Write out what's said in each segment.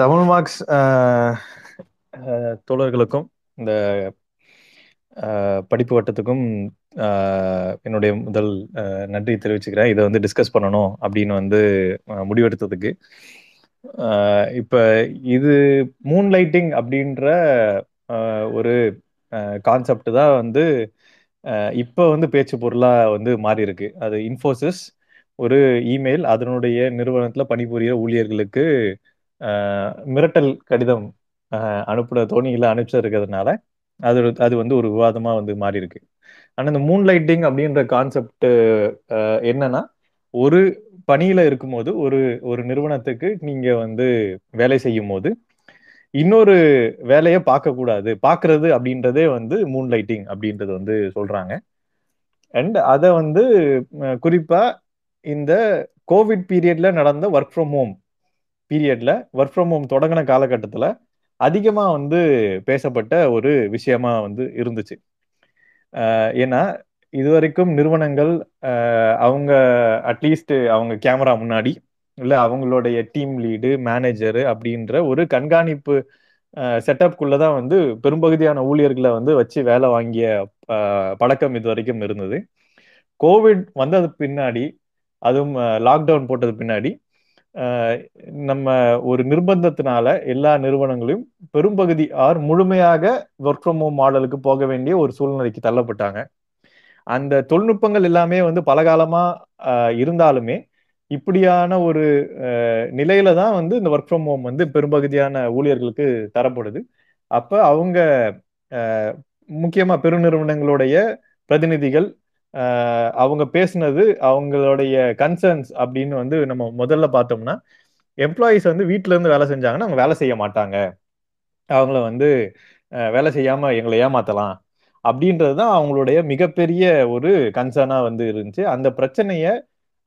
தமிழ்மார்க்ஸ் தோழர்களுக்கும் இந்த படிப்பு வட்டத்துக்கும் என்னுடைய முதல் நன்றி தெரிவிச்சுக்கிறேன். இதை வந்து டிஸ்கஸ் பண்ணணும் அப்படின்னு வந்து முடிவெடுத்ததுக்கு. இப்போ இது மூன்லைட்டிங் அப்படின்ற ஒரு கான்செப்ட் தான் வந்து இப்போ வந்து பேச்சு பொருளாக வந்து மாறி இருக்கு. அது இன்ஃபோசிஸ் ஒரு இமெயில் அதனுடைய நிறுவனத்தில் பணிபுரிய ஊழியர்களுக்கு மிரட்டல் கடிதம் அனுப்புன தோணிகளை அனுப்பிச்சிருக்கிறதுனால அது வந்து ஒரு விவாதமாக வந்து மாறி இருக்கு. ஆனால் இந்த மூன்லைட்டிங் அப்படின்ற கான்செப்ட் என்னன்னா, ஒரு பணியில் இருக்கும்போது ஒரு நிறுவனத்துக்கு நீங்கள் வந்து வேலை செய்யும் போது இன்னொரு வேலையை பார்க்கக்கூடாது, பார்க்கறது அப்படின்றதே வந்து மூன்லைட்டிங் அப்படின்றது வந்து சொல்கிறாங்க. அண்ட் அதை வந்து குறிப்பாக இந்த கோவிட் பீரியட்ல நடந்த ஒர்க் ஃப்ரம் ஹோம் பீரியட்ல, ஒர்க் ஃப்ரம் ஹோம் தொடங்கின காலகட்டத்தில் அதிகமாக வந்து பேசப்பட்ட ஒரு விஷயமா வந்து இருந்துச்சு. ஏன்னா இதுவரைக்கும் நிறுவனங்கள் அவங்க அட்லீஸ்ட் அவங்க கேமரா முன்னாடி இல்லை அவங்களுடைய டீம் லீடு மேனேஜரு அப்படின்ற ஒரு கண்காணிப்பு செட்டப்குள்ளதான் வந்து பெரும்பகுதியான ஊழியர்களை வந்து வச்சு வேலை வாங்கிய பழக்கம் இது வரைக்கும் இருந்தது. கோவிட் வந்தது பின்னாடி, அதுவும் லாக்டவுன் போட்டது பின்னாடி நம்ம ஒரு நிர்பந்தத்தினால எல்லா நிறுவனங்களையும் பெரும்பகுதி ஆர் முழுமையாக ஒர்க் ஃப்ரம் ஹோம் மாடலுக்கு போக வேண்டிய ஒரு சூழ்நிலைக்கு தள்ளப்பட்டாங்க. அந்த தொழில்நுட்பங்கள் எல்லாமே வந்து பலகாலமாக இருந்தாலுமே இப்படியான ஒரு நிலையில தான் வந்து இந்த ஒர்க் ஃப்ரம் ஹோம் வந்து பெரும்பகுதியான ஊழியர்களுக்கு தரப்படுது. அப்போ அவங்க முக்கியமாக பெருநிறுவனங்களுடைய பிரதிநிதிகள் அவங்க பேசுனது அவங்களுடைய கன்சர்ன்ஸ் அப்படின்னு வந்து நம்ம முதல்ல பார்த்தோம்னா, எம்ப்ளாயீஸ் வந்து வீட்டில இருந்து வேலை செஞ்சாங்கன்னா அவங்க வேலை செய்ய மாட்டாங்க, அவங்கள வந்து வேலை செய்யாம எங்களை ஏமாத்தலாம் அப்படின்றது தான் அவங்களுடைய மிகப்பெரிய ஒரு கன்சர்னா வந்து இருந்துச்சு. அந்த பிரச்சனைய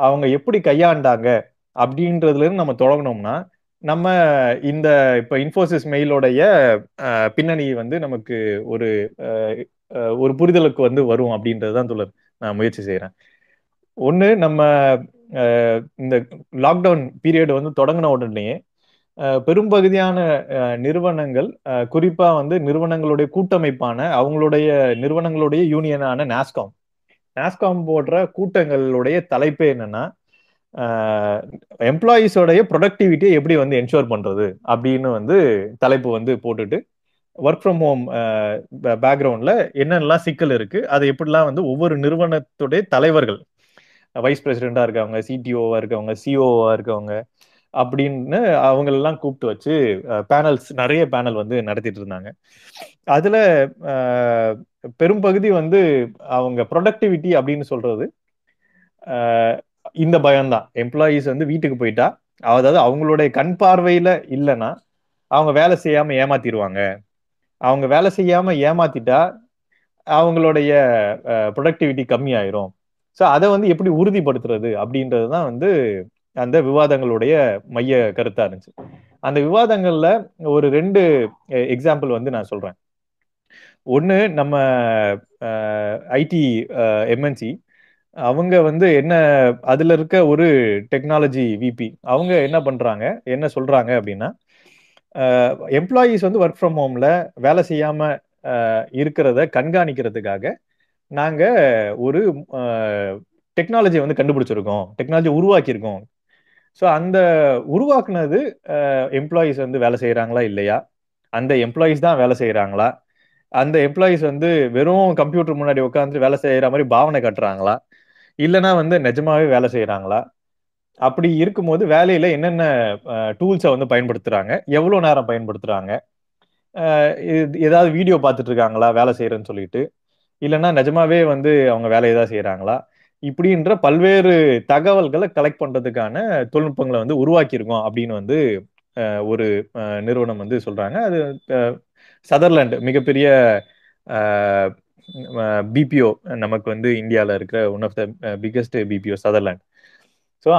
அவங்க எப்படி கையாண்டாங்க அப்படின்றதுலேருந்து நம்ம தொடங்கணும்னா, நம்ம இந்த இப்போ இன்ஃபோசிஸ் மெயிலோடைய பின்னணி வந்து நமக்கு ஒரு புரிதலுக்கு வந்து வரும் அப்படின்றது தான் சொல்ல நான் முயற்சி செய்கிறேன். ஒன்று, நம்ம இந்த லாக்டவுன் பீரியடு வந்து தொடங்கின உடனே பெரும்பகுதியான நிறுவனங்கள், குறிப்பாக வந்து நிறுவனங்களுடைய கூட்டமைப்பான நிறுவனங்களுடைய யூனியனான நாஸ்காம் போன்ற கூட்டங்களுடைய தலைப்பே என்னன்னா, எம்ப்ளாயீஸோடைய ப்ரொடக்டிவிட்டியை எப்படி வந்து என்ஷோர் பண்ணுறது அப்படின்னு வந்து தலைப்பு வந்து போட்டுட்டு, ஒர்க் ஃப்ரம் ஹோம் பேக்ரவுண்டில் என்னென்னலாம் சிக்கல் இருக்குது, அதை எப்படிலாம் வந்து ஒவ்வொரு நிறுவனத்துடைய தலைவர்கள், வைஸ் பிரசிடெண்ட்டாக இருக்கவங்க, சிடிஓவாக இருக்கவங்க, சிஓவாக இருக்கவங்க அப்படின்னு அவங்களெல்லாம் கூப்பிட்டு வச்சு நிறைய பேனல் வந்து நடத்திட்டு இருந்தாங்க. அதில் பெரும்பகுதி வந்து அவங்க ப்ரொடக்டிவிட்டி அப்படின்னு சொல்கிறது இந்த பயம்தான். எம்ப்ளாயீஸ் வந்து வீட்டுக்கு போயிட்டா, அதாவது அவங்களுடைய கண் பார்வையில் இல்லைன்னா அவங்க வேலை செய்யாமல் ஏமாத்திடுவாங்க, அவங்க வேலை செய்யாமல் ஏமாத்திட்டா அவங்களுடைய ப்ரொடக்டிவிட்டி கம்மி ஆயிரும். ஸோ அதை வந்து எப்படி உறுதிப்படுத்துறது அப்படின்றது தான் வந்து அந்த விவாதங்களுடைய மைய கருத்தாக இருந்துச்சு. அந்த விவாதங்களில் ஒரு 2 எக்ஸாம்பிள் வந்து நான் சொல்கிறேன். ஒன்று, நம்ம ஐடி எம்என்சி அவங்க வந்து அதில் இருக்க ஒரு டெக்னாலஜி விபி அவங்க என்ன சொல்கிறாங்க அப்படின்னா, எம்ப்ளாயீஸ் வந்து ஒர்க் ஃப்ரம் ஹோமில் வேலை செய்யாமல் இருக்கிறத கண்காணிக்கிறதுக்காக நாங்கள் ஒரு டெக்னாலஜியை வந்து கண்டுபிடிச்சிருக்கோம், டெக்னாலஜி உருவாக்கியிருக்கோம். ஸோ அந்த உருவாக்குனது எம்ப்ளாயீஸ் வந்து வேலை செய்கிறாங்களா இல்லையா, அந்த எம்ப்ளாயீஸ் தான் வேலை செய்கிறாங்களா, அந்த எம்ப்ளாயீஸ் வந்து வெறும் கம்ப்யூட்டர் முன்னாடி உட்காந்து வேலை செய்கிற மாதிரி பாவனை கட்டுறாங்களா, இல்லைனா வந்து நிஜமாவே வேலை செய்கிறாங்களா, அப்படி இருக்கும்போது வேலையில் என்னென்ன டூல்ஸை வந்து பயன்படுத்துகிறாங்க, எவ்வளோ நேரம் பயன்படுத்துகிறாங்க, ஏதாவது வீடியோ பார்த்துட்டு இருக்காங்களா வேலை செய்கிறேன்னு சொல்லிட்டு, இல்லைன்னா நிஜமாவே வந்து அவங்க வேலையை தான் செய்கிறாங்களா, இப்படின்ற பல்வேறு தகவல்களை கலெக்ட் பண்ணுறதுக்கான தொழில்நுட்பங்களை வந்து உருவாக்கியிருக்கோம் அப்படின்னு வந்து ஒரு நிறுவனம் வந்து சொல்கிறாங்க. அது சதர்லேண்ட், மிகப்பெரிய பிபிஓ, நமக்கு வந்து இந்தியாவில் இருக்கிற one of the biggest BPO Sutherland. So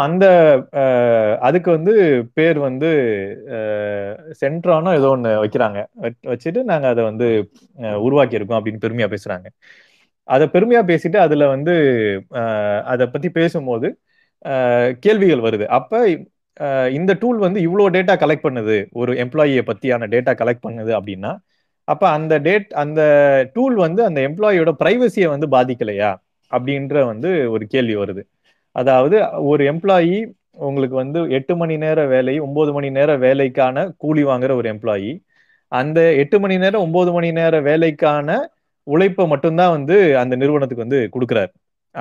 அதுக்கு வந்து பேர் வந்து சென்ட்ரானோ ஏதோ ஒன்று வைக்கிறாங்க, வச்சுட்டு நாங்கள் அதை வந்து உருவாக்கியிருக்கோம் அப்படின்னு பெருமையாக பேசுகிறாங்க. அதை பெருமையாக பேசிட்டு அதில் வந்து அதை பற்றி பேசும்போது கேள்விகள் வருது. அப்போ இந்த டூல் வந்து இவ்வளோ டேட்டா கலெக்ட் பண்ணுது, ஒரு எம்ப்ளாயியை பற்றியான டேட்டா கலெக்ட் பண்ணுது அப்படின்னா, அப்போ அந்த டூல் வந்து அந்த எம்ப்ளாயியோட ப்ரைவசியை வந்து பாதிக்கலையா அப்படின்ற வந்து ஒரு கேள்வி வருது. அதாவது ஒரு எம்ப்ளாயி உங்களுக்கு வந்து 8 மணி நேர வேலை 9 மணி நேர வேலைக்கான கூலி வாங்குற ஒரு எம்ப்ளாயி, அந்த 8 மணி நேரம் 9 மணி நேர வேலைக்கான உழைப்பை மட்டும்தான் வந்து அந்த நிறுவனத்துக்கு வந்து கொடுக்குறாரு.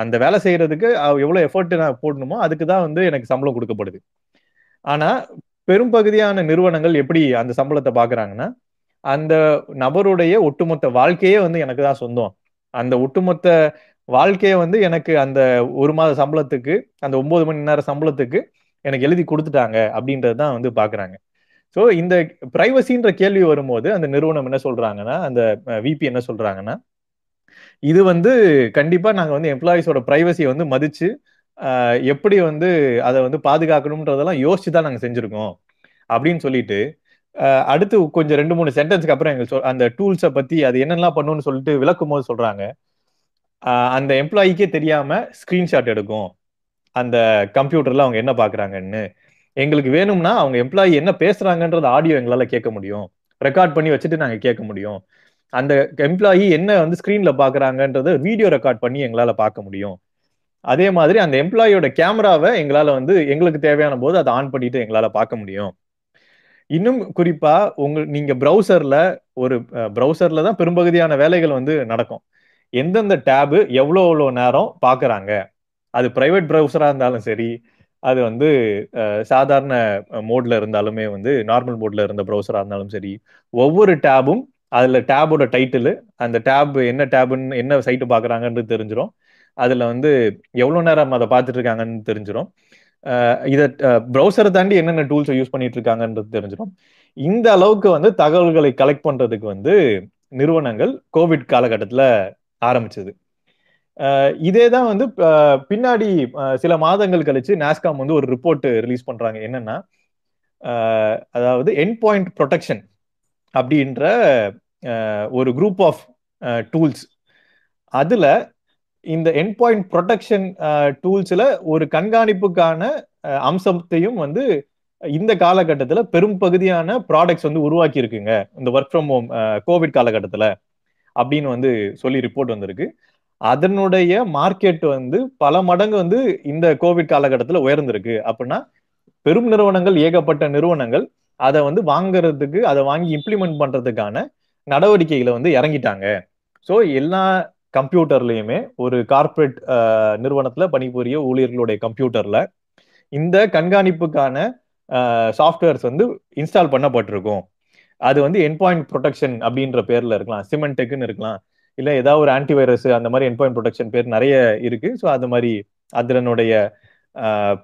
அந்த வேலை செய்யறதுக்கு எவ்வளோ எஃபர்ட் நான் போடணுமோ அதுக்கு தான் வந்து எனக்கு சம்பளம் கொடுக்கப்படுது. ஆனால் பெரும்பகுதியான நிறுவனங்கள் எப்படி அந்த சம்பளத்தை பார்க்குறாங்கன்னா, அந்த நபருடைய ஒட்டுமொத்த வாழ்க்கையே வந்து எனக்கு தான் சொந்தம், அந்த ஒட்டுமொத்த வாழ்க்கையை வந்து எனக்கு அந்த ஒரு மாத சம்பளத்துக்கு, அந்த 9 மணி நேர சம்பளத்துக்கு எனக்கு எழுதி கொடுத்துட்டாங்க அப்படின்றது தான் வந்து பார்க்குறாங்க. ஸோ இந்த ப்ரைவசின்ற கேள்வி வரும்போது அந்த நிறுவனம் என்ன சொல்கிறாங்கன்னா, அந்த விபி என்ன சொல்கிறாங்கன்னா, இது வந்து கண்டிப்பாக நாங்கள் வந்து எம்ப்ளாயிஸோட ப்ரைவசியை வந்து மதித்து எப்படி வந்து அதை வந்து பாதுகாக்கணும்ன்றதெல்லாம் யோசிச்சு தான் நாங்கள் செஞ்சுருக்கோம் அப்படின்னு சொல்லிட்டு, அடுத்து கொஞ்சம் 2-3 சென்டென்ஸ்க்கு அப்புறம் எங்களுக்கு அந்த டூல்ஸை பற்றி அது என்னெல்லாம் பண்ணுன்னு சொல்லிட்டு விளக்கும் போது சொல்கிறாங்க, அந்த எம்ப்ளாயிக்கே தெரியாமல் ஸ்க்ரீன்ஷாட் எடுக்கும் அந்த கம்ப்யூட்டரில் அவங்க என்ன பார்க்குறாங்கன்னு. எங்களுக்கு வேணும்னா அவங்க எம்ப்ளாயி என்ன பேசுகிறாங்கன்றது ஆடியோ எங்களால் கேட்க முடியும், ரெக்கார்ட் பண்ணி வச்சுட்டு நாங்கள் கேட்க முடியும். அந்த எம்ப்ளாயி என்ன வந்து ஸ்க்ரீனில் பார்க்குறாங்கன்றத வீடியோ ரெக்கார்ட் பண்ணி எங்களால் பார்க்க முடியும். அதே மாதிரி அந்த எம்ப்ளாயியோட கேமராவை எங்களால் வந்து எங்களுக்கு தேவையான போது அதை ஆன் பண்ணிட்டு எங்களால் பார்க்க முடியும். இன்னும் குறிப்பாக நீங்கள் ப்ரௌசரில் தான் பெரும்பகுதியான வேலைகள் வந்து நடக்கும். எந்தெந்த டேபு எவ்வளோ நேரம் பார்க்குறாங்க, அது ப்ரைவேட் ப்ரௌசராக இருந்தாலும் சரி, அது வந்து சாதாரண மோடில் இருந்தாலுமே வந்து நார்மல் மோடில் இருந்த ப்ரௌசராக இருந்தாலும் சரி, ஒவ்வொரு டேபும் அதில் டேபோட டைட்டிலு, அந்த டேப் என்ன டேபுன்னு என்ன சைட்டு பார்க்குறாங்கன்றது தெரிஞ்சிடும். அதில் வந்து எவ்வளோ நேரம் அதை பார்த்துட்டு இருக்காங்கன்னு தெரிஞ்சிடும். இதை ப்ரௌசரை தாண்டி என்னென்ன டூல்ஸை யூஸ் பண்ணிட்டு இருக்காங்கன்றது தெரிஞ்சிடும். இந்த அளவுக்கு வந்து தகவல்களை கலெக்ட் பண்ணுறதுக்கு வந்து நிறுவனங்கள் கோவிட் காலகட்டத்தில் ஆரம்பிச்சது. இதே தான் வந்து பின்னாடி சில மாதங்கள் கழிச்சு நாஸ்காம் வந்து ஒரு ரிப்போர்ட் ரிலீஸ் பண்றாங்க. என்னன்னா, அதாவது எண்ட்பாயிண்ட் ப்ரொடெக்ஷன் அப்படின்ற ஒரு குரூப் ஆஃப் டூல்ஸ், அதுல இந்த எண்ட்பாயிண்ட் ப்ரொடெக்ஷன் டூல்ஸ்ல ஒரு கண்காணிப்புக்கான அம்சத்தையும் வந்து இந்த காலகட்டத்தில் பெரும்பகுதியான ப்ராடக்ட்ஸ் வந்து உருவாக்கி இருக்குங்க இந்த ஒர்க் ஃப்ரம் ஹோம் கோவிட் காலகட்டத்தில் அப்படின்னு வந்து சொல்லி ரிப்போர்ட் வந்திருக்கு. அதனுடைய மார்க்கெட் வந்து பல மடங்கு வந்து இந்த கோவிட் காலகட்டத்தில் உயர்ந்திருக்கு. அப்படின்னா பெரும் நிறுவனங்கள், ஏகப்பட்ட நிறுவனங்கள் அதை வந்து வாங்கிறதுக்கு, அதை வாங்கி இம்ப்ளிமெண்ட் பண்ணுறதுக்கான நடவடிக்கைகளை வந்து இறங்கிட்டாங்க. ஸோ எல்லா கம்ப்யூட்டர்லையுமே, ஒரு கார்ப்பரேட் நிறுவனத்தில் பணிபுரிய ஊழியர்களுடைய கம்ப்யூட்டரில் இந்த கண்காணிப்புக்கான சாஃப்ட்வேர்ஸ் வந்து இன்ஸ்டால் பண்ணப்பட்டிருக்கும். அது வந்து எண்ட்பாயிண்ட் ப்ரொடெக்ஷன் அப்படின்ற பேரில் இருக்கலாம், சிமெண்டெக்குன்னு இருக்கலாம், இல்லை ஏதாவது ஒரு ஆன்டிவைரஸ், அந்த மாதிரி எண்ட்பாயிண்ட் ப்ரொடெக்ஷன் பேர் நிறைய இருக்குது. ஸோ அது மாதிரி அதனுடைய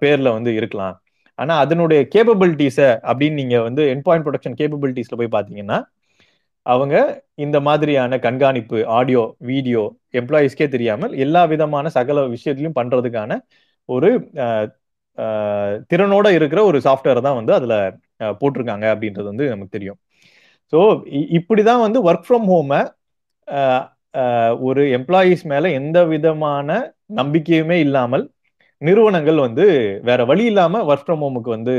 பேரில் வந்து இருக்கலாம். ஆனால் அதனுடைய கேப்பபிலிட்டிஸை அப்படின்னு நீங்கள் வந்து எண்ட்பாயிண்ட் ப்ரொடெக்ஷன் கேப்பபிலிட்டிஸில் போய் பார்த்தீங்கன்னா, அவங்க இந்த மாதிரியான கண்காணிப்பு, ஆடியோ, வீடியோ, எம்ப்ளாயிஸ்க்கே தெரியாமல் எல்லா விதமான சகல விஷயத்திலையும் பண்ணுறதுக்கான ஒரு திறனோடு இருக்கிற ஒரு சாஃப்ட்வேரை தான் வந்து அதில் போட்டிருக்காங்க அப்படின்றது வந்து நமக்கு தெரியும். ஸோ இப்படி தான் வந்து ஒர்க் ஃப்ரம் ஹோமை ஒரு எம்ப்ளாயீஸ் மேலே எந்த விதமான நம்பிக்கையுமே இல்லாமல் நிறுவனங்கள் வந்து வேற வழி இல்லாமல் ஒர்க் ஃப்ரம் ஹோமுக்கு வந்து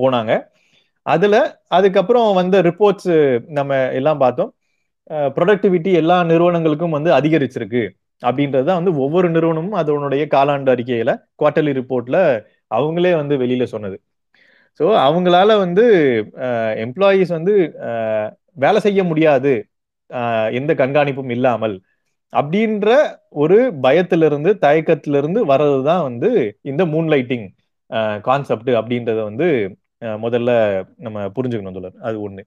போனாங்க. அதில் அதுக்கப்புறம் வந்த ரிப்போர்ட்ஸு நம்ம எல்லாம் பார்த்தோம். ப்ரொடக்டிவிட்டி எல்லா நிறுவனங்களுக்கும் வந்து அதிகரிச்சிருக்கு அப்படின்றது தான் வந்து ஒவ்வொரு நிறுவனமும் அதனுடைய காலாண்டு அறிக்கையில், குவார்டர்லி ரிப்போர்ட்டில் அவங்களே வந்து வெளியில் சொன்னது. ஸோ அவங்களால வந்து எம்ப்ளாயீஸ் வந்து வேலை செய்ய முடியாது எந்த கண்காணிப்பும் இல்லாமல் அப்படின்ற ஒரு பயத்திலிருந்து, தயக்கத்திலிருந்து வர்றது தான் வந்து இந்த மூன்லைட்டிங் கான்செப்ட் அப்படின்றத வந்து முதல்ல நம்ம புரிஞ்சுக்கணும் சொல்ல. அது ஒன்று.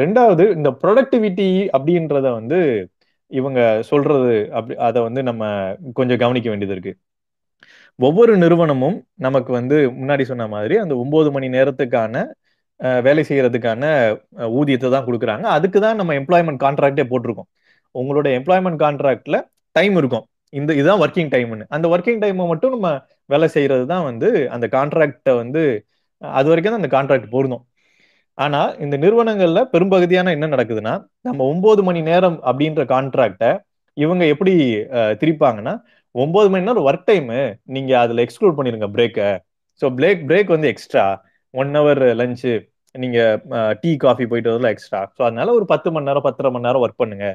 ரெண்டாவது, இந்த ப்ரொடக்டிவிட்டி அப்படின்றத வந்து இவங்க சொல்றது அதை வந்து நம்ம கொஞ்சம் கவனிக்க வேண்டியது இருக்கு. ஒவ்வொரு நிறுவனமும் நமக்கு வந்து முன்னாடி சொன்ன மாதிரி அந்த 9 மணி நேரத்துக்கான வேலை செய்யறதுக்கான ஊதியத்தை தான் கொடுக்குறாங்க. அதுக்கு தான் நம்ம எம்ப்ளாய்மெண்ட் கான்ட்ராக்டே போட்டிருக்கோம். உங்களோட எம்ப்ளாய்மெண்ட் கான்ட்ராக்டில் டைம் இருக்கும், இந்த இதுதான் ஒர்க்கிங் டைம்னு. அந்த ஒர்க்கிங் டைமை மட்டும் நம்ம வேலை செய்கிறது தான் வந்து அந்த கான்ட்ராக்டை வந்து, அது வரைக்கும் தான் அந்த கான்ட்ராக்ட் பொருந்தும். ஆனால் இந்த நிறுவனங்களில் பெரும்பகுதியான என்ன நடக்குதுன்னா, நம்ம 9 மணி நேரம் அப்படின்ற கான்ட்ராக்டை இவங்க எப்படி திரிப்பாங்கன்னா, 9 மணி நேரம் ஒர்க் டைமு நீங்கள் அதில் எக்ஸ்க்ளூட் பண்ணிடுங்க பிரேக்கை, ஸோ பிரேக் வந்து எக்ஸ்ட்ரா 1 hour லஞ்சு, நீங்க டீ காஃபி போயிட்டு வரதுல எக்ஸ்ட்ரா. ஸோ அதனால ஒரு 10 மணி நேரம் 10.5 மணி நேரம் ஒர்க் பண்ணுங்க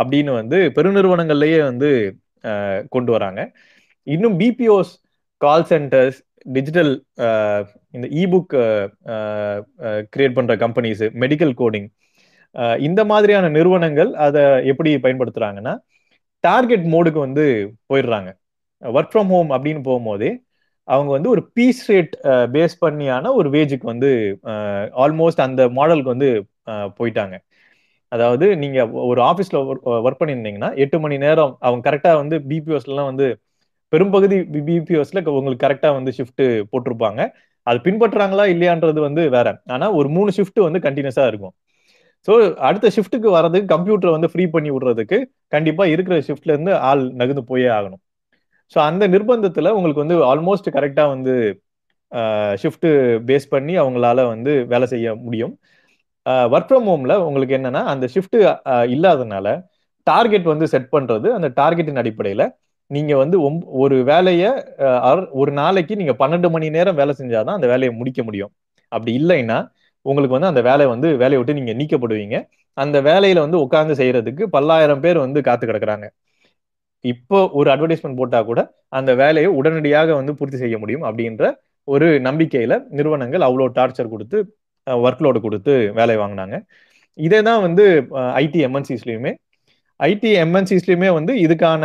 அப்படின்னு வந்து பெருநிறுவனங்கள்லயே வந்து கொண்டு வராங்க. இன்னும் பிபிஓஸ், கால் சென்டர்ஸ், டிஜிட்டல் இந்த இபுக் கிரியேட் பண்ற கம்பெனிஸ், மெடிக்கல் கோடிங், இந்த மாதிரியான நிறுவனங்கள் அதை எப்படி பயன்படுத்துறாங்கன்னா டார்கெட் மோடுக்கு வந்து போயிடுறாங்க. ஒர்க் ஃப்ரம் ஹோம் அப்படின்னு போகும்போது அவங்க வந்து ஒரு பீஸ் ரேட் பேஸ் பண்ணியான ஒரு வேஜுக்கு வந்து ஆல்மோஸ்ட் அந்த மாடலுக்கு வந்து போயிட்டாங்க. அதாவது நீங்க ஒரு ஆஃபீஸ்ல ஒர்க் பண்ணியிருந்தீங்கன்னா 8 மணி நேரம் அவங்க கரெக்டா வந்து பிபிஓஸ்லாம் வந்து பெரும்பகுதி பிபிஓஸ்ல உங்களுக்கு கரெக்டா வந்து ஷிஃப்ட் போட்டிருப்பாங்க. அது பின்பற்றுறாங்களா இல்லையான்றது வந்து வேற. ஆனா ஒரு 3 ஷிஃப்ட் வந்து கண்டினியூஸா இருக்கும். ஸோ அடுத்த ஷிஃப்ட்டுக்கு வர்றதுக்கு கம்ப்யூட்டரை வந்து ஃப்ரீ பண்ணி விடுறதுக்கு கண்டிப்பா இருக்கிற ஷிஃப்ட்ல இருந்து ஆள் நகர்ந்து போயே ஆகணும். ஸோ அந்த நிர்பந்தத்தில் உங்களுக்கு வந்து ஆல்மோஸ்ட் கரெக்டாக வந்து ஷிஃப்ட்டு பேஸ் பண்ணி அவங்களால வந்து வேலை செய்ய முடியும். ஒர்க் ஃப்ரம் ஹோமில் உங்களுக்கு என்னன்னா அந்த ஷிஃப்ட்டு இல்லாததுனால டார்கெட் வந்து செட் பண்ணுறது, அந்த டார்கெட்டின் அடிப்படையில் நீங்கள் வந்து ஒரு வேலையை ஒரு நாளைக்கு நீங்கள் 12 மணி நேரம் வேலை செஞ்சாதான் அந்த வேலையை முடிக்க முடியும். அப்படி இல்லைன்னா உங்களுக்கு வந்து அந்த வேலையை வந்து வேலையை விட்டு நீங்கள் நீக்கப்படுவீங்க. அந்த வேலையில் வந்து உட்காந்து செய்கிறதுக்கு 10,000 பேர் வந்து காத்து கிடக்குறாங்க. இப்போ ஒரு அட்வர்டைஸ்மெண்ட் போட்டா கூட அந்த வேலையை உடனடியாக வந்து பூர்த்தி செய்ய முடியும் அப்படின்ற ஒரு நம்பிக்கையில நிறுவனங்கள் அவ்வளோ டார்ச்சர் கொடுத்து ஒர்க்லோடு கொடுத்து வேலை வாங்கினாங்க. இதே தான் வந்து ஐடி எம்என்சிஸ்லயுமே வந்து இதுக்கான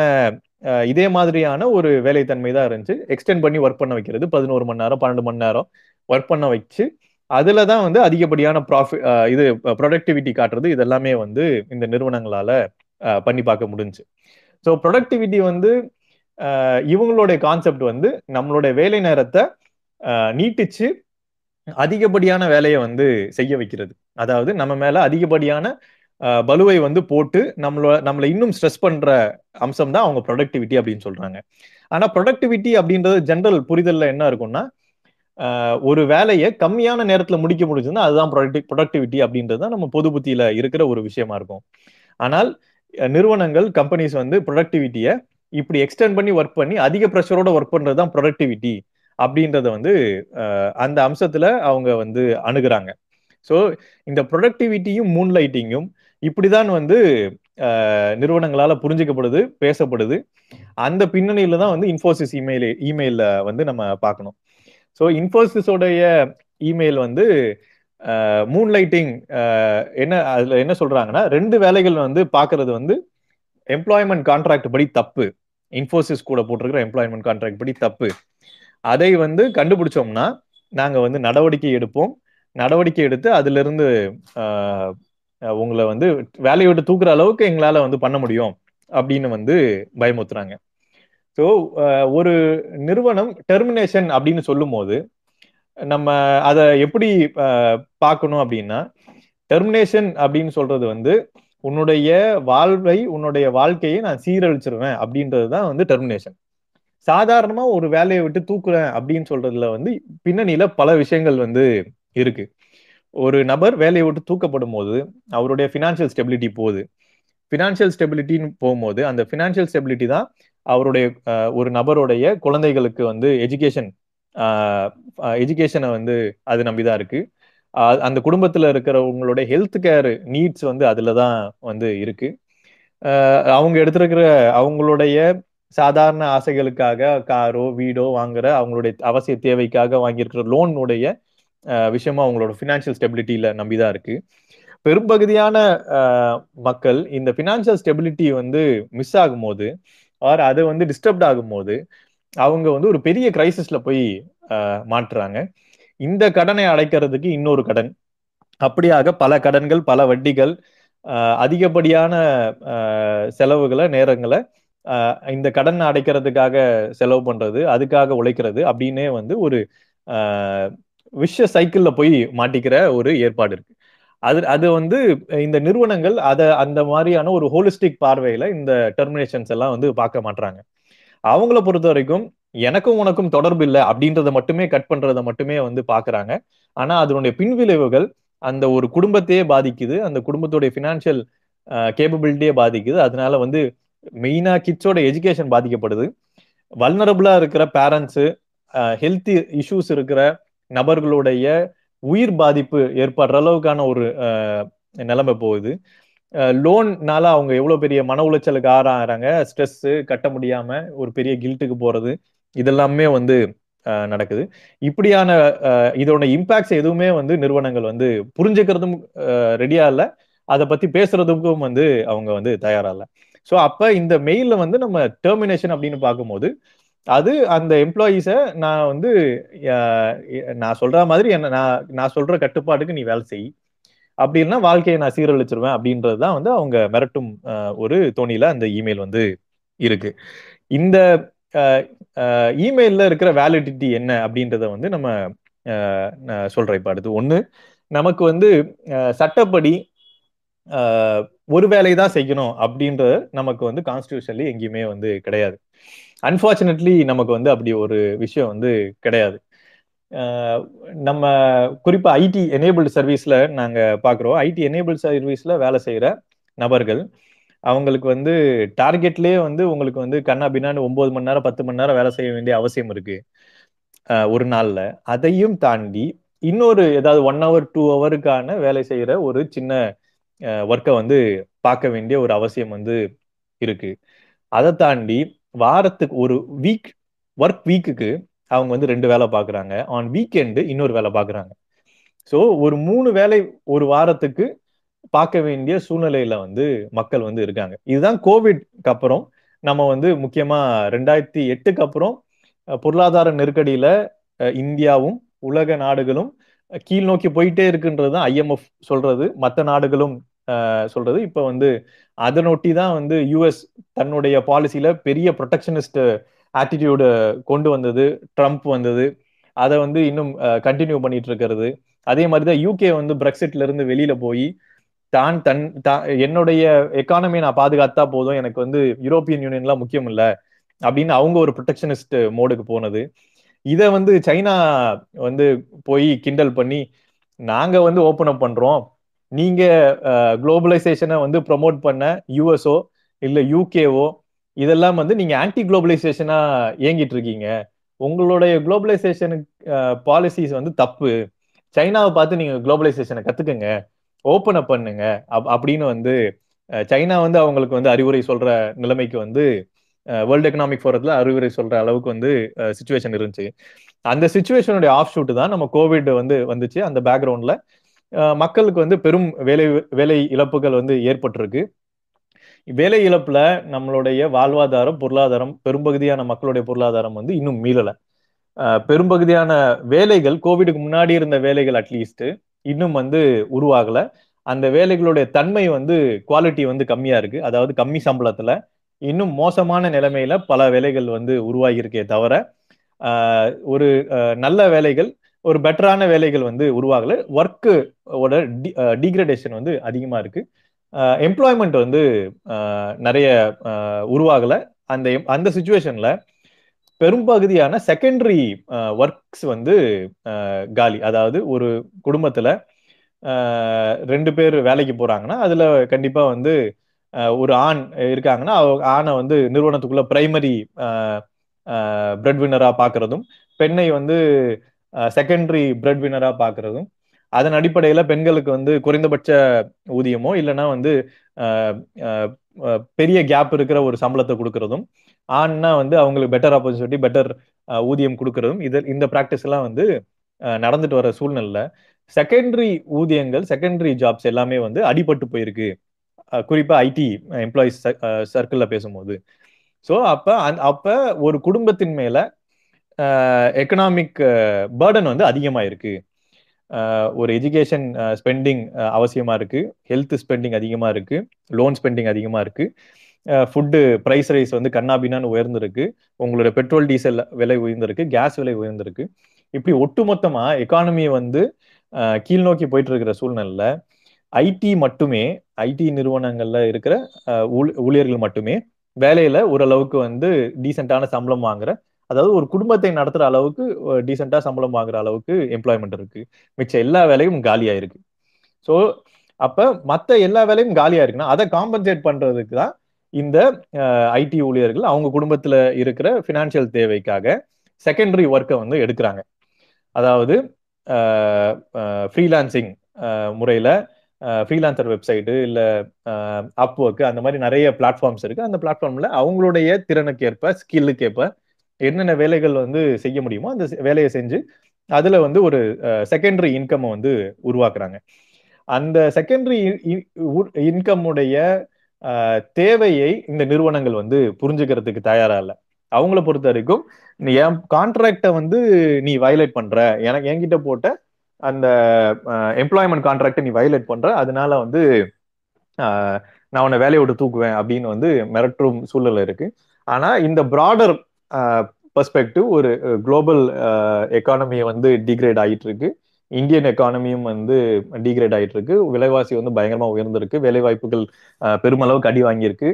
இதே மாதிரியான ஒரு வேலைத்தன்மை தான் இருந்துச்சு. எக்ஸ்டெண்ட் பண்ணி ஒர்க் பண்ண வைக்கிறது, 11 மணி நேரம் 12 மணி நேரம் ஒர்க் பண்ண வச்சு அதுல தான் வந்து அதிகப்படியான ப்ரொடக்டிவிட்டி காட்டுறது, இதெல்லாமே வந்து இந்த நிறுவனங்களால பண்ணி பார்க்க முடிஞ்சு. ஸோ ப்ரொடக்டிவிட்டி வந்து இவங்களுடைய கான்செப்ட் வந்து நம்மளுடைய வேலை நேரத்தை நீட்டிச்சு அதிகப்படியான வேலையை வந்து செய்ய வைக்கிறது. அதாவது நம்ம மேல அதிகப்படியான பலுவை வந்து போட்டு நம்மளை இன்னும் ஸ்ட்ரெஸ் பண்ற அம்சம் தான் அவங்க ப்ரொடக்டிவிட்டி அப்படின்னு சொல்றாங்க. ஆனா ப்ரொடக்டிவிட்டி அப்படின்றது ஜென்ரல் புரிதல்ல என்ன இருக்கும்னா ஒரு வேலையை கம்மியான நேரத்துல முடிக்க முடிஞ்சதுன்னா அதுதான் ப்ரொடக்டிவிட்டி அப்படின்றது தான் நம்ம பொது புத்தியில இருக்கிற ஒரு விஷயமா இருக்கும். ஆனால் நிறுவனங்கள், கம்பெனிஸ் வந்து ப்ரொடக்டிவிட்டியை இப்படி எக்ஸ்டெண்ட் பண்ணி ஒர்க் பண்ணி அதிக ப்ரெஷரோட ஒர்க் பண்றது தான் ப்ரொடக்டிவிட்டி அப்படின்றத வந்து அந்த அம்சத்துல அவங்க வந்து அணுகுறாங்க. ஸோ இந்த ப்ரொடக்டிவிட்டியும் மூன்லைட்டிங்கும் இப்படிதான் வந்து நிறுவனங்களால புரிஞ்சிக்கப்படுது, பேசப்படுது. அந்த பின்னணியில தான் வந்து இன்ஃபோசிஸ் இமெயில வந்து நம்ம பார்க்கணும். ஸோ இன்ஃபோசிஸோடைய இமெயில் வந்து மூன்லைட்டிங் என்ன, அதுல என்ன சொல்றாங்கன்னா 2 வேலைகள் வந்து பாக்குறது வந்து எம்ப்ளாய்மெண்ட் கான்ட்ராக்ட் படி தப்பு, இன்ஃபோசிஸ் கூட போட்டிருக்கிற எம்ப்ளாய்மெண்ட் கான்ட்ராக்ட் படி தப்பு. அதை வந்து கண்டுபிடிச்சோம்னா நாங்க வந்து நடவடிக்கை எடுப்போம், நடவடிக்கை எடுத்து அதுல இருந்து உங்களை வந்து வேலையை விட்டு தூக்குற அளவுக்கு எங்களால வந்து பண்ண முடியும் அப்படின்னு வந்து பயமுறுத்துறாங்க. ஸோ ஒரு நிறுவனம் டெர்மினேஷன் அப்படின்னு சொல்லும் போது நம்ம அதை எப்படி பார்க்கணும் அப்படின்னா, டெர்மினேஷன் அப்படின்னு சொல்றது வந்து உன்னுடைய வாழ்க்கையை நான் சீரழிச்சிருவேன் அப்படின்றது தான் வந்து டெர்மினேஷன். சாதாரணமா ஒரு வேலையை விட்டு தூக்குறேன் அப்படின்னு சொல்றதுல வந்து பின்னணியில பல விஷயங்கள் வந்து இருக்கு. ஒரு நபர் வேலையை விட்டு தூக்கப்படும் போது அவருடைய ஃபினான்ஷியல் ஸ்டெபிலிட்டி போகுது. ஃபினான்ஷியல் ஸ்டெபிலிட்டின்னு போகும்போது அந்த ஃபினான்ஷியல் ஸ்டெபிலிட்டி தான் அவருடைய ஒரு நபருடைய குழந்தைகளுக்கு வந்து எஜுகேஷனை வந்து அது நம்பிதான் இருக்கு. அந்த குடும்பத்துல இருக்கிறவங்களோட ஹெல்த் கேர் நீட்ஸ் வந்து அதுலதான் வந்து இருக்கு. அவங்க எடுத்திருக்கிற அவங்களுடைய சாதாரண ஆசைகளுக்காக காரோ வீடோ வாங்குற அவங்களுடைய அவசிய தேவைக்காக வாங்கியிருக்கிற லோனுடைய விஷயமா அவங்களோட ஃபினான்ஷியல் ஸ்டெபிலிட்டியில நம்பிதான் இருக்கு. பெரும்பகுதியான மக்கள் இந்த ஃபினான்ஷியல் ஸ்டெபிலிட்டி வந்து மிஸ் ஆகும் போது அது வந்து டிஸ்டர்ப்ட் ஆகும் போது அவங்க வந்து ஒரு பெரிய கிரைசிஸ்ல போய் மாட்டுறாங்க. இந்த கடனை அடைக்கிறதுக்கு இன்னொரு கடன், அப்படியாக பல கடன்கள், பல வட்டிகள், அதிகப்படியான செலவுகளை, நேரங்களை இந்த கடன் அடைக்கிறதுக்காக செலவு பண்றது, அதுக்காக உழைக்கிறது அப்படின்னே வந்து ஒரு விஷ சைக்கிள்ல போய் மாட்டிக்கிற ஒரு ஏற்பாடு இருக்கு. அது வந்து இந்த நிறுவனங்கள் அந்த மாதிரியான ஒரு ஹோலிஸ்டிக் பார்வையில இந்த டெர்மினேஷன்ஸ் எல்லாம் வந்து பார்க்க மாட்டாங்க. அவங்கள பொறுத்த வரைக்கும் எனக்கும் உனக்கும் தொடர்பு இல்லை அப்படின்றத மட்டுமே, கட் பண்றதை மட்டுமே வந்து பாக்குறாங்க. ஆனா அதனுடைய பின்விளைவுகள் அந்த ஒரு குடும்பத்தையே பாதிக்குது, அந்த குடும்பத்துடைய ஃபினான்ஷியல் கேப்பபிலிட்டியே பாதிக்குது. அதனால வந்து மெயினா கிட்ஸோட எஜுகேஷன் பாதிக்கப்படுது. வல்னரபிளா இருக்கிற பேரண்ட்ஸு, ஹெல்த் இஷ்யூஸ் இருக்கிற நபர்களுடைய உயிர் பாதிப்பு ஏற்படுற அளவுக்கான ஒரு நிலைமை போகுது. லோன்னால அவங்க எவ்வளவு பெரிய மன உளைச்சலுக்கு ஆறாங்க, ஸ்ட்ரெஸ், கட்ட முடியாம ஒரு பெரிய கில்ட்டுக்கு போறது, இதெல்லாமே வந்து நடக்குது. இப்படியான இதோட இம்பாக்ட்ஸ் எதுவுமே வந்து நிறுவனங்கள் வந்து புரிஞ்சுக்கிறதும் ரெடியா இல்லை, அதை பத்தி பேசுறதுக்கும் வந்து அவங்க வந்து தயாரா இல்லை. ஸோ அப்ப இந்த மெயில வந்து நம்ம டெர்மினேஷன் அப்படின்னு பார்க்கும்போது அது அந்த எம்ப்ளாயீஸை நான் வந்து நான் சொல்ற மாதிரி என்ன நான் சொல்ற கட்டுப்பாட்டுக்கு நீ வேலை செய், அப்படி இல்லைன்னா வாழ்க்கையை நான் சீரழிச்சிருவேன் அப்படின்றது தான் வந்து அவங்க மிரட்டும் ஒரு தோணியில அந்த இமெயில் வந்து இருக்கு. இந்த இமெயில்ல இருக்கிற வேலிடிட்டி என்ன அப்படின்றத வந்து நம்ம சொல்றேன். இப்போ அடுத்து ஒன்று, நமக்கு வந்து சட்டப்படி ஒரு வேலையை தான் செய்யணும் அப்படின்றது நமக்கு வந்து கான்ஸ்டியூஷன்லி எங்கேயுமே வந்து கிடையாது. அன்ஃபார்ச்சுனேட்லி நமக்கு வந்து அப்படி ஒரு விஷயம் வந்து கிடையாது. நம்ம குறிப்பா ஐடி எனேபிள்டு சர்வீஸ்ல நாங்க பாக்குறோம். ஐடி எனேபிள் சர்வீஸ்ல வேலை செய்யற நபர்கள் அவங்களுக்கு வந்து டார்கெட்லயே வந்து உங்களுக்கு வந்து கண்ணா பின்னான்னு 9 மணி நேரம் 10 மணி நேரம் வேலை செய்ய வேண்டிய அவசியம் இருக்கு ஒரு நாள்ல. அதையும் தாண்டி இன்னொரு ஏதாவது 1 hour 2 hourக்கான வேலை செய்யற ஒரு சின்ன ஒர்க்கை வந்து பார்க்க வேண்டிய ஒரு அவசியம் வந்து இருக்கு. அதை தாண்டி வாரத்துக்கு ஒரு வீக் ஒர்க் வீக்குக்கு அவங்க வந்து 2 வேலை பார்க்குறாங்க, ஆன் வீக்கெண்டு இன்னொரு வேலை பார்க்குறாங்க. ஸோ ஒரு 3 வேலை ஒரு வாரத்துக்கு பார்க்க வேண்டிய சூழ்நிலையில வந்து மக்கள் வந்து இருக்காங்க. இதுதான் கோவிட்க்கு அப்புறம் நம்ம வந்து முக்கியமாக 2008க்கு அப்புறம் பொருளாதார நெருக்கடியில இந்தியாவும் உலக நாடுகளும் கீழ் நோக்கி போயிட்டே இருக்குன்றது தான் ஐஎம்எஃப் சொல்றது, மற்ற நாடுகளும் சொல்றது. இப்போ வந்து அதை நொட்டி தான் வந்து யூஎஸ் தன்னுடைய பாலிசியில பெரிய ப்ரொடெக்ஷனிஸ்ட் ஆட்டிடியூடு கொண்டு வந்தது, ட்ரம்ப் வந்தது, அதை வந்து இன்னும் கண்டினியூ பண்ணிட்டு இருக்கிறது. அதே மாதிரி தான் யூகே வந்து பிரெக்சிட்ல இருந்து வெளியில போய் தான் என்னுடைய எக்கானமியை நான் பாதுகாத்தா போதும், எனக்கு வந்து யூரோப்பியன் யூனியன்லாம் முக்கியம் இல்லை அப்படின்னு அவங்க ஒரு ப்ரொடெக்ஷனிஸ்ட் மோடுக்கு போனது. இதை வந்து சைனா வந்து போய் கிண்டல் பண்ணி நாங்க வந்து ஓப்பன் அப் பண்றோம், நீங்க குளோபலைசேஷனை வந்து ப்ரொமோட் பண்ண யூஎஸ்ஓ இல்லை யூகேஓ இதெல்லாம் வந்து நீங்க ஆன்டி குளோபலைசேஷனா இயங்கிட்டு இருக்கீங்க, உங்களுடைய குளோபலைசேஷனுக்கு பாலிசிஸ் வந்து தப்பு, சைனாவை பார்த்து நீங்க குளோபலைசேஷனை கத்துக்குங்க, ஓப்பன் அப் பண்ணுங்க அப்படின்னு வந்து சைனா வந்து அவங்களுக்கு வந்து அறிவுரை சொல்ற நிலைமைக்கு வந்து வேர்ல்டு எக்கனாமிக் ஃபோரத்துல அறிவுரை சொல்ற அளவுக்கு வந்து சிச்சுவேஷன் இருந்துச்சு. அந்த சிச்சுவேஷனுடைய ஆஃப் ஷூட் தான் நம்ம கோவிட் வந்து வந்துச்சு. அந்த பேக்ரவுண்ட்ல மக்களுக்கு வந்து பெரும் வேலை இழப்புகள் வந்து ஏற்பட்டிருக்கு. வேலை இழப்புல நம்மளுடைய வாழ்வாதாரம், பொருளாதாரம், பெரும்பகுதியான மக்களுடைய பொருளாதாரம் வந்து இன்னும் மீளலை. பெரும்பகுதியான வேலைகள் கோவிடுக்கு முன்னாடி இருந்த வேலைகள் அட்லீஸ்ட் இன்னும் வந்து உருவாகல. அந்த வேலைகளுடைய தன்மை வந்து குவாலிட்டி வந்து கம்மியா இருக்கு. அதாவது கம்மி சம்பளத்துல இன்னும் மோசமான நிலைமையில பல வேலைகள் வந்து உருவாகியிருக்கே தவிர ஒரு நல்ல வேலைகள், ஒரு பெட்டரான வேலைகள் வந்து உருவாகல. ஒர்க்கு ஓட டிகிரடேஷன் வந்து அதிகமா இருக்கு. எம்ப்ளாய்மெண்ட் வந்து நிறைய உருவாகலை. அந்த சிச்சுவேஷன்ல பெரும்பகுதியான செகண்டரி ஒர்க்ஸ் வந்து காலி. அதாவது ஒரு குடும்பத்துல 2 பேர் வேலைக்கு போறாங்கன்னா அதுல கண்டிப்பா வந்து ஒரு ஆண் இருக்காங்கன்னா ஆணை வந்து நிறுவனத்துக்குள்ள பிரைமரி பிரெட் வின்னரா பாக்குறதும், பெண்ணை வந்து செகண்டரி பிரெட் வின்னரா பாக்குறதும், அதன் அடிப்படையில பெண்களுக்கு வந்து குறைந்தபட்ச ஊதியமோ இல்லைன்னா வந்து பெரிய கேப் இருக்கிற ஒரு சம்பளத்தை கொடுக்கறதும், ஆண்னா வந்து அவங்களுக்கு பெட்டர் ஆப்பர்ச்சுனிட்டி, பெட்டர் ஊதியம் கொடுக்கறதும், இந்த பிராக்டிஸ் எல்லாம் வந்து நடந்துட்டு வர சூழ்நிலை செகண்டரி ஊதியங்கள், செகண்டரி ஜாப்ஸ் எல்லாமே வந்து அடிபட்டு போயிருக்கு. குறிப்பா ஐடி எம்ப்ளாயிஸ் சர்க்கிள்ல பேசும்போது. ஸோ அப்ப ஒரு குடும்பத்தின் மேல எக்கனாமிக் பேர்டன் வந்து அதிகமாயிருக்கு. ஒரு எஜுகேஷன் ஸ்பெண்டிங் அவசியமா இருக்கு, ஹெல்த் ஸ்பெண்டிங் அதிகமா இருக்கு, லோன் ஸ்பெண்டிங் அதிகமா இருக்கு, ஃபுட்டு ப்ரைஸ் ரைஸ் வந்து கண்ணாபின்னான்னு உயர்ந்திருக்கு, உங்களோட பெட்ரோல் டீசல் விலை உயர்ந்திருக்கு, கேஸ் விலை உயர்ந்திருக்கு. இப்படி ஒட்டுமொத்தமா எக்கானமியை வந்து கீழ்நோக்கி போயிட்டு இருக்கிற சூழ்நிலை ஐடி மட்டுமே, ஐடி நிறுவனங்கள்ல இருக்கிற ஊழியர்கள் மட்டுமே வேலையில ஓரளவுக்கு வந்து டீசென்டான சம்பளம் வாங்குற, அதாவது ஒரு குடும்பத்தை நடத்துற அளவுக்கு டீசெண்டா சம்பளம் வாங்குற அளவுக்கு எம்ப்ளாய்மெண்ட் இருக்கு. மிச்ச எல்லா வேலையும் காலியாயிருக்கு. ஸோ அப்ப மற்ற எல்லா வேலையும் காலியாயிருக்குன்னா அதை காம்பன்சேட் பண்றதுக்கு தான் இந்த ஐடி ஊழியர்கள் அவங்க குடும்பத்துல இருக்கிற ஃபினான்சியல் தேவைக்காக செகண்டரி ஒர்க்கை வந்து எடுக்கிறாங்க. அதாவது ஃப்ரீலான்சிங் முறையில் ஃப்ரீலான்சர் வெப்சைட்டு இல்லை அப் ஒர்க்கு அந்த மாதிரி நிறைய பிளாட்ஃபார்ம்ஸ் இருக்குது. அந்த பிளாட்ஃபார்மில் அவங்களுடைய திறனுக்கேற்ப ஸ்கில்லுக்கேற்ப என்னென்ன வேலைகள் வந்து செய்ய முடியுமோ அந்த வேலையை செஞ்சு அதில் வந்து ஒரு செகண்டரி இன்கம்மை வந்து உருவாக்குறாங்க. அந்த செகண்டரி இன்கம்முடைய தேவையை இந்த நிறுவனங்கள் வந்து புரிஞ்சுக்கிறதுக்கு தயாராக இல்லை. அவங்கள பொறுத்த வரைக்கும் நீ என் கான்ட்ராக்டை வந்து நீ வயலேட் பண்ணுற, எனக்கு என்கிட்ட போட்ட அந்த எம்ப்ளாய்மெண்ட் கான்ட்ராக்டை நீ வயலேட் பண்ணுற, அதனால வந்து நான் உன்னை வேலையை விட்டு தூக்குவேன் அப்படின்னு வந்து மிரட்டும் சூழல் இருக்குது. ஆனால் இந்த ப்ராடர் பெர்ஸ்பெக்டிவ் ஒரு குளோபல் எக்கானமியை வந்து டிகிரேட் ஆகிட்டு இருக்கு, இந்தியன் எக்கானமியும் வந்து டிகிரேட் ஆகிட்டு இருக்கு, விலைவாசி வந்து பயங்கரமாக உயர்ந்திருக்கு, வேலைவாய்ப்புகள் பெருமளவுக்கு அடி வாங்கியிருக்கு.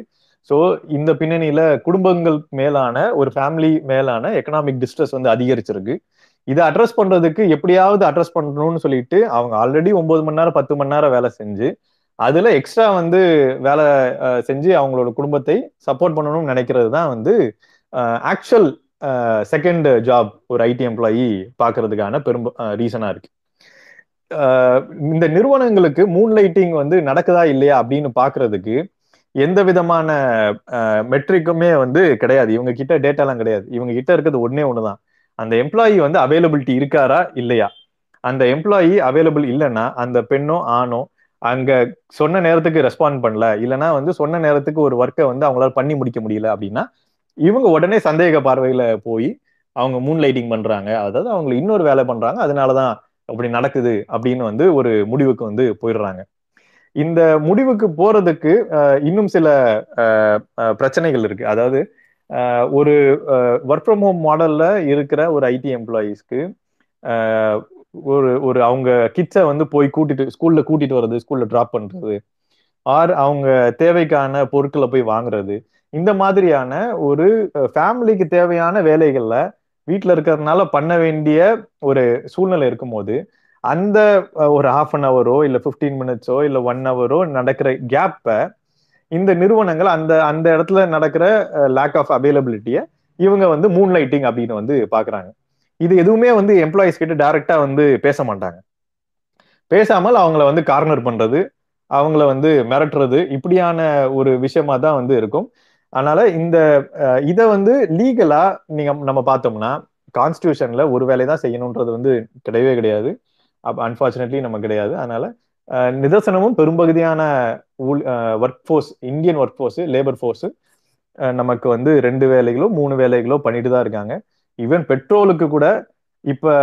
ஸோ இந்த பின்னணியில குடும்பங்கள் மேலான ஒரு ஃபேமிலி மேலான எக்கனாமிக் டிஸ்ட்ரெஸ் வந்து அதிகரிச்சிருக்கு. இதை அட்ரஸ் பண்றதுக்கு எப்படியாவது அட்ரஸ் பண்ணணும்னு சொல்லிட்டு அவங்க ஆல்ரெடி 9 மணி நேரம் 10 மணி நேரம் வேலை செஞ்சு அதுல எக்ஸ்ட்ரா வந்து வேலை செஞ்சு அவங்களோட குடும்பத்தை சப்போர்ட் பண்ணணும்னு நினைக்கிறது தான் வந்து ஆக்சுவல் செகண்ட் ஜாப் ஒரு ஐடி எம்ப்ளாயி பார்க்கறதுக்கான பெரும் ரீசனாக இருக்கு. இந்த நிறுவனங்களுக்கு மூன்லைட்டிங் வந்து நடக்குதா இல்லையா அப்படின்னு பார்க்கறதுக்கு எந்த விதமான மெட்ரிக்குமே வந்து கிடையாது. இவங்க கிட்ட டேட்டாலாம் கிடையாது. இவங்க கிட்ட இருக்கிறது ஒன்னே ஒன்று தான், அந்த எம்ப்ளாயி வந்து அவைலபிலிட்டி இருக்காரா இல்லையா. அந்த எம்ப்ளாயி அவைலபிள் இல்லைன்னா அந்த பெண்ணோ ஆணோ அங்கே சொன்ன நேரத்துக்கு ரெஸ்பாண்ட் பண்ணல, இல்லைன்னா வந்து சொன்ன நேரத்துக்கு ஒரு ஒர்க்கை வந்து அவங்களால பண்ணி முடிக்க முடியல அப்படின்னா இவங்க உடனே சந்தேக பார்வையில போய் அவங்க மூன்லைட்டிங் பண்றாங்க, அதாவது அவங்க இன்னொரு வேலை பண்றாங்க, அதனாலதான் அப்படி நடக்குது அப்படின்னு வந்து ஒரு முடிவுக்கு வந்து போயிடுறாங்க. இந்த முடிவுக்கு போறதுக்கு இன்னும் சில பிரச்சனைகள் இருக்கு. அதாவது ஒரு ஒர்க் ஃப்ரம் ஹோம் மாடல்ல இருக்கிற ஒரு ஐடி எம்ப்ளாயிஸ்க்கு ஒரு அவங்க கிட்ஸை வந்து போய் ஸ்கூல்ல கூட்டிட்டு வர்றது, ஸ்கூல்ல டிராப் பண்றது, ஆர் அவங்க தேவைக்கான பொருட்களை போய் வாங்குறது, இந்த மாதிரியான ஒரு ஃபேமிலிக்கு தேவையான வேலைகள்ல வீட்டில் இருக்கிறதுனால பண்ண வேண்டிய ஒரு சூழ்நிலை இருக்கும்போது அந்த ஒரு ஹாஃப் அன் ஹவரோ இல்லை 15 மினிட்ஸோ இல்லை 1 ஹவரோ நடக்கிற கேப்பை இந்த நிறுவனங்கள் அந்த அந்த இடத்துல நடக்கிற லேக் ஆஃப் அவைலபிலிட்டியை இவங்க வந்து மூன்லைட்டிங் அப்படின்னு வந்து பார்க்குறாங்க. இது எதுவுமே வந்து எம்ப்ளாயிஸ் கிட்ட டைரக்டா வந்து பேச மாட்டாங்க. பேசாமல் அவங்கள வந்து கார்னர் பண்றது, அவங்கள வந்து மிரட்டுறது, இப்படியான ஒரு விஷயமா தான் வந்து இருக்கும். அதனால இந்த இதை வந்து லீகலா நம்ம பார்த்தோம்னா கான்ஸ்டியூஷன்ல ஒரு வேலை தான் செய்யணும்ன்றது வந்து கிடையவே கிடையாது. அன்ஃபார்ச்சுனேட்லி நம்ம கிடையாது. அதனால நிதர்சனமும் பெரும்பகுதியான work force, Indian work force, labour force நமக்கு வந்து 2 வேலைகளோ 3 வேலைகளோ பண்ணிட்டு தான் இருக்காங்க. ஈவன் பெட்ரோலுக்கு கூட இப்போ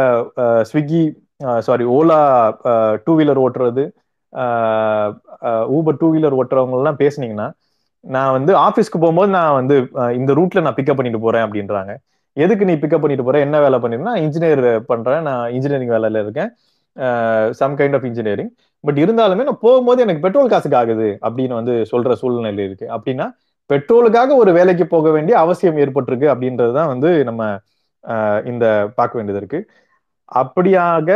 ஓலா 2 வீலர் ஓட்டுறது, ஊபர் 2 வீலர் ஓட்டுறவங்கலாம் பேசுனீங்கன்னா நான் வந்து ஆஃபீஸ்க்கு போகும்போது நான் வந்து இந்த ரூட்ல நான் பிக்கப் பண்ணிட்டு போறேன் அப்படின்றாங்க. எதுக்கு நீ பிக்கப் பண்ணிட்டு போற, என்ன வேலை பண்ணிருந்தா? இன்ஜினியர் பண்றேன், நான் இன்ஜினியரிங் வேலையில இருக்கேன், some kind of engineering, but இருந்தாலுமே நான் போகும்போது எனக்கு பெட்ரோல் காசுக்கு ஆகுது அப்படின்னு வந்து சொல்ற சூழ்நிலை இருக்கு. அப்படின்னா பெட்ரோலுக்காக ஒரு வேலைக்கு போக வேண்டிய அவசியம் ஏற்பட்டிருக்கு அப்படின்றதுதான் வந்து நம்ம இந்த பார்க்க வேண்டியது இருக்கு. அப்படியாக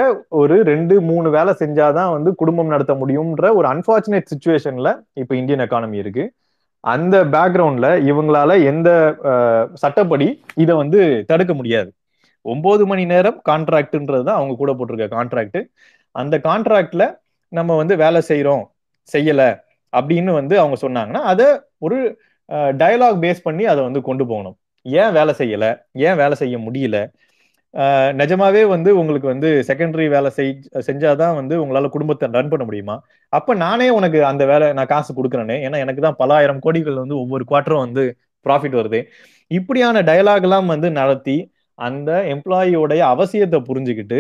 ஒரு 2-3 வேலை செஞ்சாதான் வந்து குடும்பம் நடத்த முடியும்ன்ற ஒரு அன்பார்ச்சுனேட் சுச்சுவேஷன்ல இப்போ இந்தியன் எக்கானமி இருக்கு. அந்த பேக்ரவுண்ட்ல இவங்களால எந்த சட்டப்படி இதை வந்து தடுக்க முடியாது. 9 மணி நேரம் கான்ட்ராக்ட்ன்றது தான் அவங்க கூட போட்டிருக்க கான்ட்ராக்ட். அந்த கான்ட்ராக்ட்ல நம்ம வந்து வேலை செய்யறோம் செய்யல அப்படின்னு வந்து அவங்க சொன்னாங்கன்னா அதை ஒரு டயலாக் பேஸ் பண்ணி அதை வந்து கொண்டு போகணும். ஏன் வேலை செய்யல, ஏன் வேலை செய்ய முடியல, நிஜமாவே வந்து உங்களுக்கு வந்து செகண்டரி வேலை செஞ்சாதான் வந்து உங்களால குடும்பத்தை ரன் பண்ண முடியுமா, அப்ப நானே உனக்கு அந்த வேலை நான் காசு கொடுக்குறேனே, ஏன்னா எனக்கு தான் பல ஆயிரம் கோடிகள் வந்து ஒவ்வொரு குவார்டரும் வந்து ப்ராஃபிட் வருது. இப்படியான டயலாக் எல்லாம் வந்து நடத்தி அந்த எம்ப்ளாயியோடைய அவசியத்தை புரிஞ்சுக்கிட்டு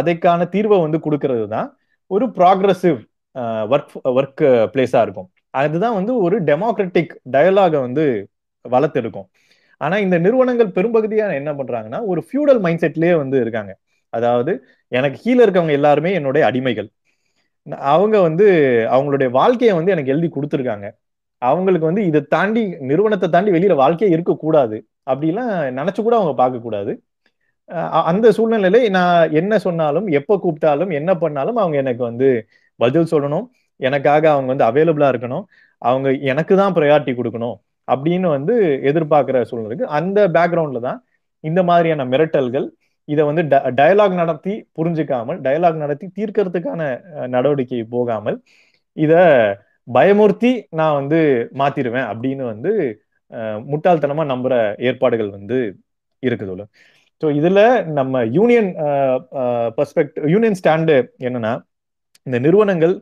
அதைக்கான தீர்வை வந்து கொடுக்கறது தான் ஒரு ப்ராக்ரஸிவ் ஒர்க் பிளேஸா இருக்கும். அதுதான் வந்து ஒரு டெமோக்ராட்டிக் டயலாகை வந்து வளர்த்தெடுக்கும். ஆனா இந்த நிறுவனங்கள் பெரும்பகுதியாக என்ன பண்றாங்கன்னா ஒரு ஃபியூடல் மைண்ட் செட்லயே வந்து இருக்காங்க. அதாவது எனக்கு கீழே இருக்கவங்க எல்லாருமே என்னுடைய அடிமைகள். அவங்க வந்து அவங்களுடைய வாழ்க்கையை வந்து எனக்கு எழுதி கொடுத்துருக்காங்க. அவங்களுக்கு வந்து இதை தாண்டி, நிறுவனத்தை தாண்டி வெளியில வாழ்க்கையே இருக்கக்கூடாது அப்படிலாம் நினைச்சு கூட அவங்க பார்க்க கூடாது. அந்த சூழ்நிலையில நான் என்ன சொன்னாலும், எப்ப கூப்பிட்டாலும், என்ன பண்ணாலும் அவங்க எனக்கு வந்து பதில் சொல்லணும், எனக்காக அவங்க வந்து அவைலபிளா இருக்கணும், அவங்க எனக்கு தான் ப்ரையாரிட்டி கொடுக்கணும் அப்படின்னு வந்து எதிர்பார்க்கிற சூழ்நிலை இருக்கு. அந்த பேக்ரவுண்ட்ல தான் இந்த மாதிரியான மிரட்டல்கள் இதை வந்து டயலாக் நடத்தி புரிஞ்சுக்காமல், டயலாக் நடத்தி தீர்க்கறதுக்கான நடவடிக்கை போகாமல் இத பயமுறுத்தி நான் வந்து மாத்திருவேன் அப்படின்னு வந்து முட்டாள்தனமா நம்புற ஏற்பாடுகள் வந்து இருக்குது. ஸோ இதுல நம்ம யூனியன் ஸ்டாண்டு என்னன்னா, இந்த நிறுவனங்கள்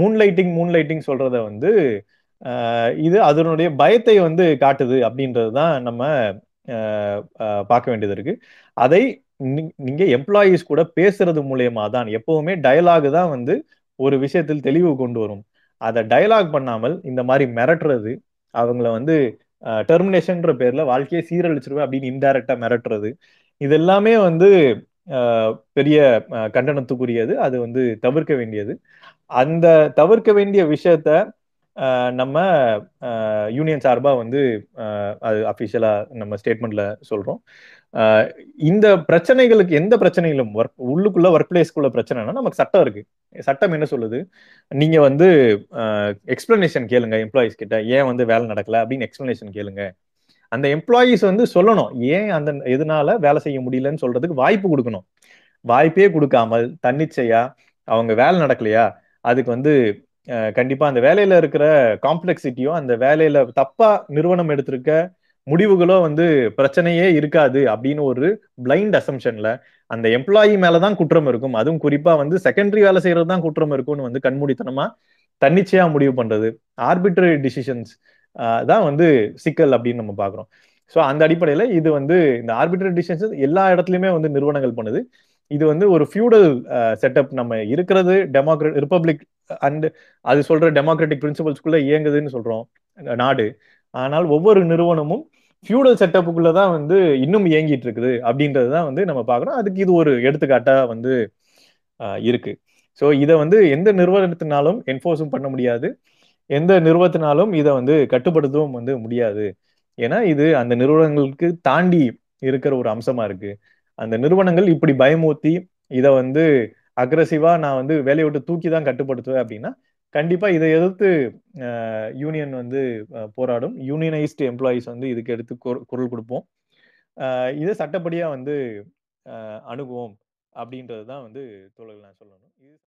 மூன்லைட்டிங் சொல்றத வந்து இது அதனுடைய பயத்தை வந்து காட்டுது அப்படின்றதுதான் நம்ம பார்க்க வேண்டியது இருக்கு. அதை நீங்க எம்ப்ளாயீஸ் கூட பேசுறது மூலயமா தான். எப்பவுமே டயலாக் தான் வந்து ஒரு விஷயத்தில் தெளிவு கொண்டு வரும். அதை டயலாக் பண்ணாமல் இந்த மாதிரி மிரட்டுறது, அவங்கள வந்து டெர்மினேஷன்ற பேர்ல வாழ்க்கையை சீரழிச்சிருவேன் அப்படின்னு இன்டைரக்டா மிரட்டுறது, இது எல்லாமே வந்து பெரிய கண்டனத்துக்குரியது. அது வந்து தவிர்க்க வேண்டியது. அந்த தவிர்க்க வேண்டிய விஷயத்த நம்ம யூனியன் சார்பா வந்து அது அஃபிஷியலா நம்ம ஸ்டேட்மெண்ட்ல சொல்றோம். இந்த பிரச்சனைகளுக்கு எந்த பிரச்சனைகளும் உள்ளுக்குள்ள ஒர்க் பிளேஸ்க்குள்ள பிரச்சனைனா நமக்கு சட்டம் இருக்கு. சட்டம் என்ன சொல்லுது? நீங்க வந்து எக்ஸ்பிளனேஷன் கேளுங்க எம்ப்ளாயிஸ் கிட்ட, ஏன் வந்து வேலை நடக்கல அப்படின்னு எக்ஸ்பிளனேஷன் கேளுங்க. அந்த எம்ப்ளாயீஸ் வந்து சொல்லணும் ஏன் அந்த எதனால வேலை செய்ய முடியலன்னு சொல்றதுக்கு வாய்ப்பு கொடுக்கணும். வாய்ப்பே கொடுக்காமல் தன்னிச்சையா அவங்க வேலை நடக்கலையா, அதுக்கு வந்து கண்டிப்பா அந்த வேலையில இருக்கிற காம்ப்ளெக்சிட்டியோ அந்த வேலையில தப்பா நிறுவனம் எடுத்திருக்க முடிவுகளோ வந்து பிரச்சனையே இருக்காது அப்படின்னு ஒரு பிளைண்ட் அசம்ஷன்ல அந்த எம்ப்ளாயி மேலதான் குற்றம் இருக்கும். அதுவும் குறிப்பா வந்து செகண்டரி வேலை செய்யறது தான் குற்றம் இருக்கும்னு வந்து கண்மூடித்தனமா தன்னிச்சையா முடிவு பண்றது, ஆர்பிட்ரரி டிசிஷன்ஸ் தான் வந்து சிக்கல் அப்படின்னு நம்ம பாக்குறோம். ஸோ அந்த அடிப்படையில இது வந்து இந்த ஆர்பிட்ரரி டிசிஷன்ஸ் எல்லா இடத்துலயுமே வந்து நிறுவனங்கள் பண்ணுது. இது வந்து ஒரு ஃபியூடல் செட்டப். நம்ம இருக்கிறது ரிப்பப்ளிக் அண்ட் அது சொல்ற டெமோக்ராட்டிக் பிரின்சிபல்ஸ்குள்ள இயங்குதுன்னு சொல்றோம் நாடு. ஆனால் ஒவ்வொரு நிறுவனமும் ஃபியூடல் செட்டப்புக்குள்ளதான் வந்து இன்னும் இயங்கிட்டு இருக்குது அப்படின்றதுதான் வந்து நம்ம பார்க்கணும். அதுக்கு இது ஒரு எடுத்துக்காட்டா வந்து இருக்கு. ஸோ இதை வந்து எந்த நிறுவனத்தினாலும் என்ஃபோர்ஸும் பண்ண முடியாது, எந்த நிறுவனத்தினாலும் இதை வந்து கட்டுப்படுத்தவும் வந்து முடியாது. ஏன்னா இது அந்த நிறுவனங்களுக்கு தாண்டி இருக்கிற ஒரு அம்சமா இருக்கு. அந்த நிறுவனங்கள் இப்படி பயமூர்த்தி இதை வந்து அக்ரஸிவா நான் வந்து வேலையை விட்டு தூக்கி தான் கட்டுப்படுத்துவேன் அப்படின்னா கண்டிப்பா இதை எதிர்த்து யூனியன் வந்து போராடும். யூனியனைஸ்டு எம்ப்ளாயிஸ் வந்து இதுக்கு எடுத்து குரல் கொடுப்போம். இதை சட்டப்படியா வந்து அணுகுவோம் அப்படின்றது தான் வந்து தோழர்கள் நான் சொல்லணும்.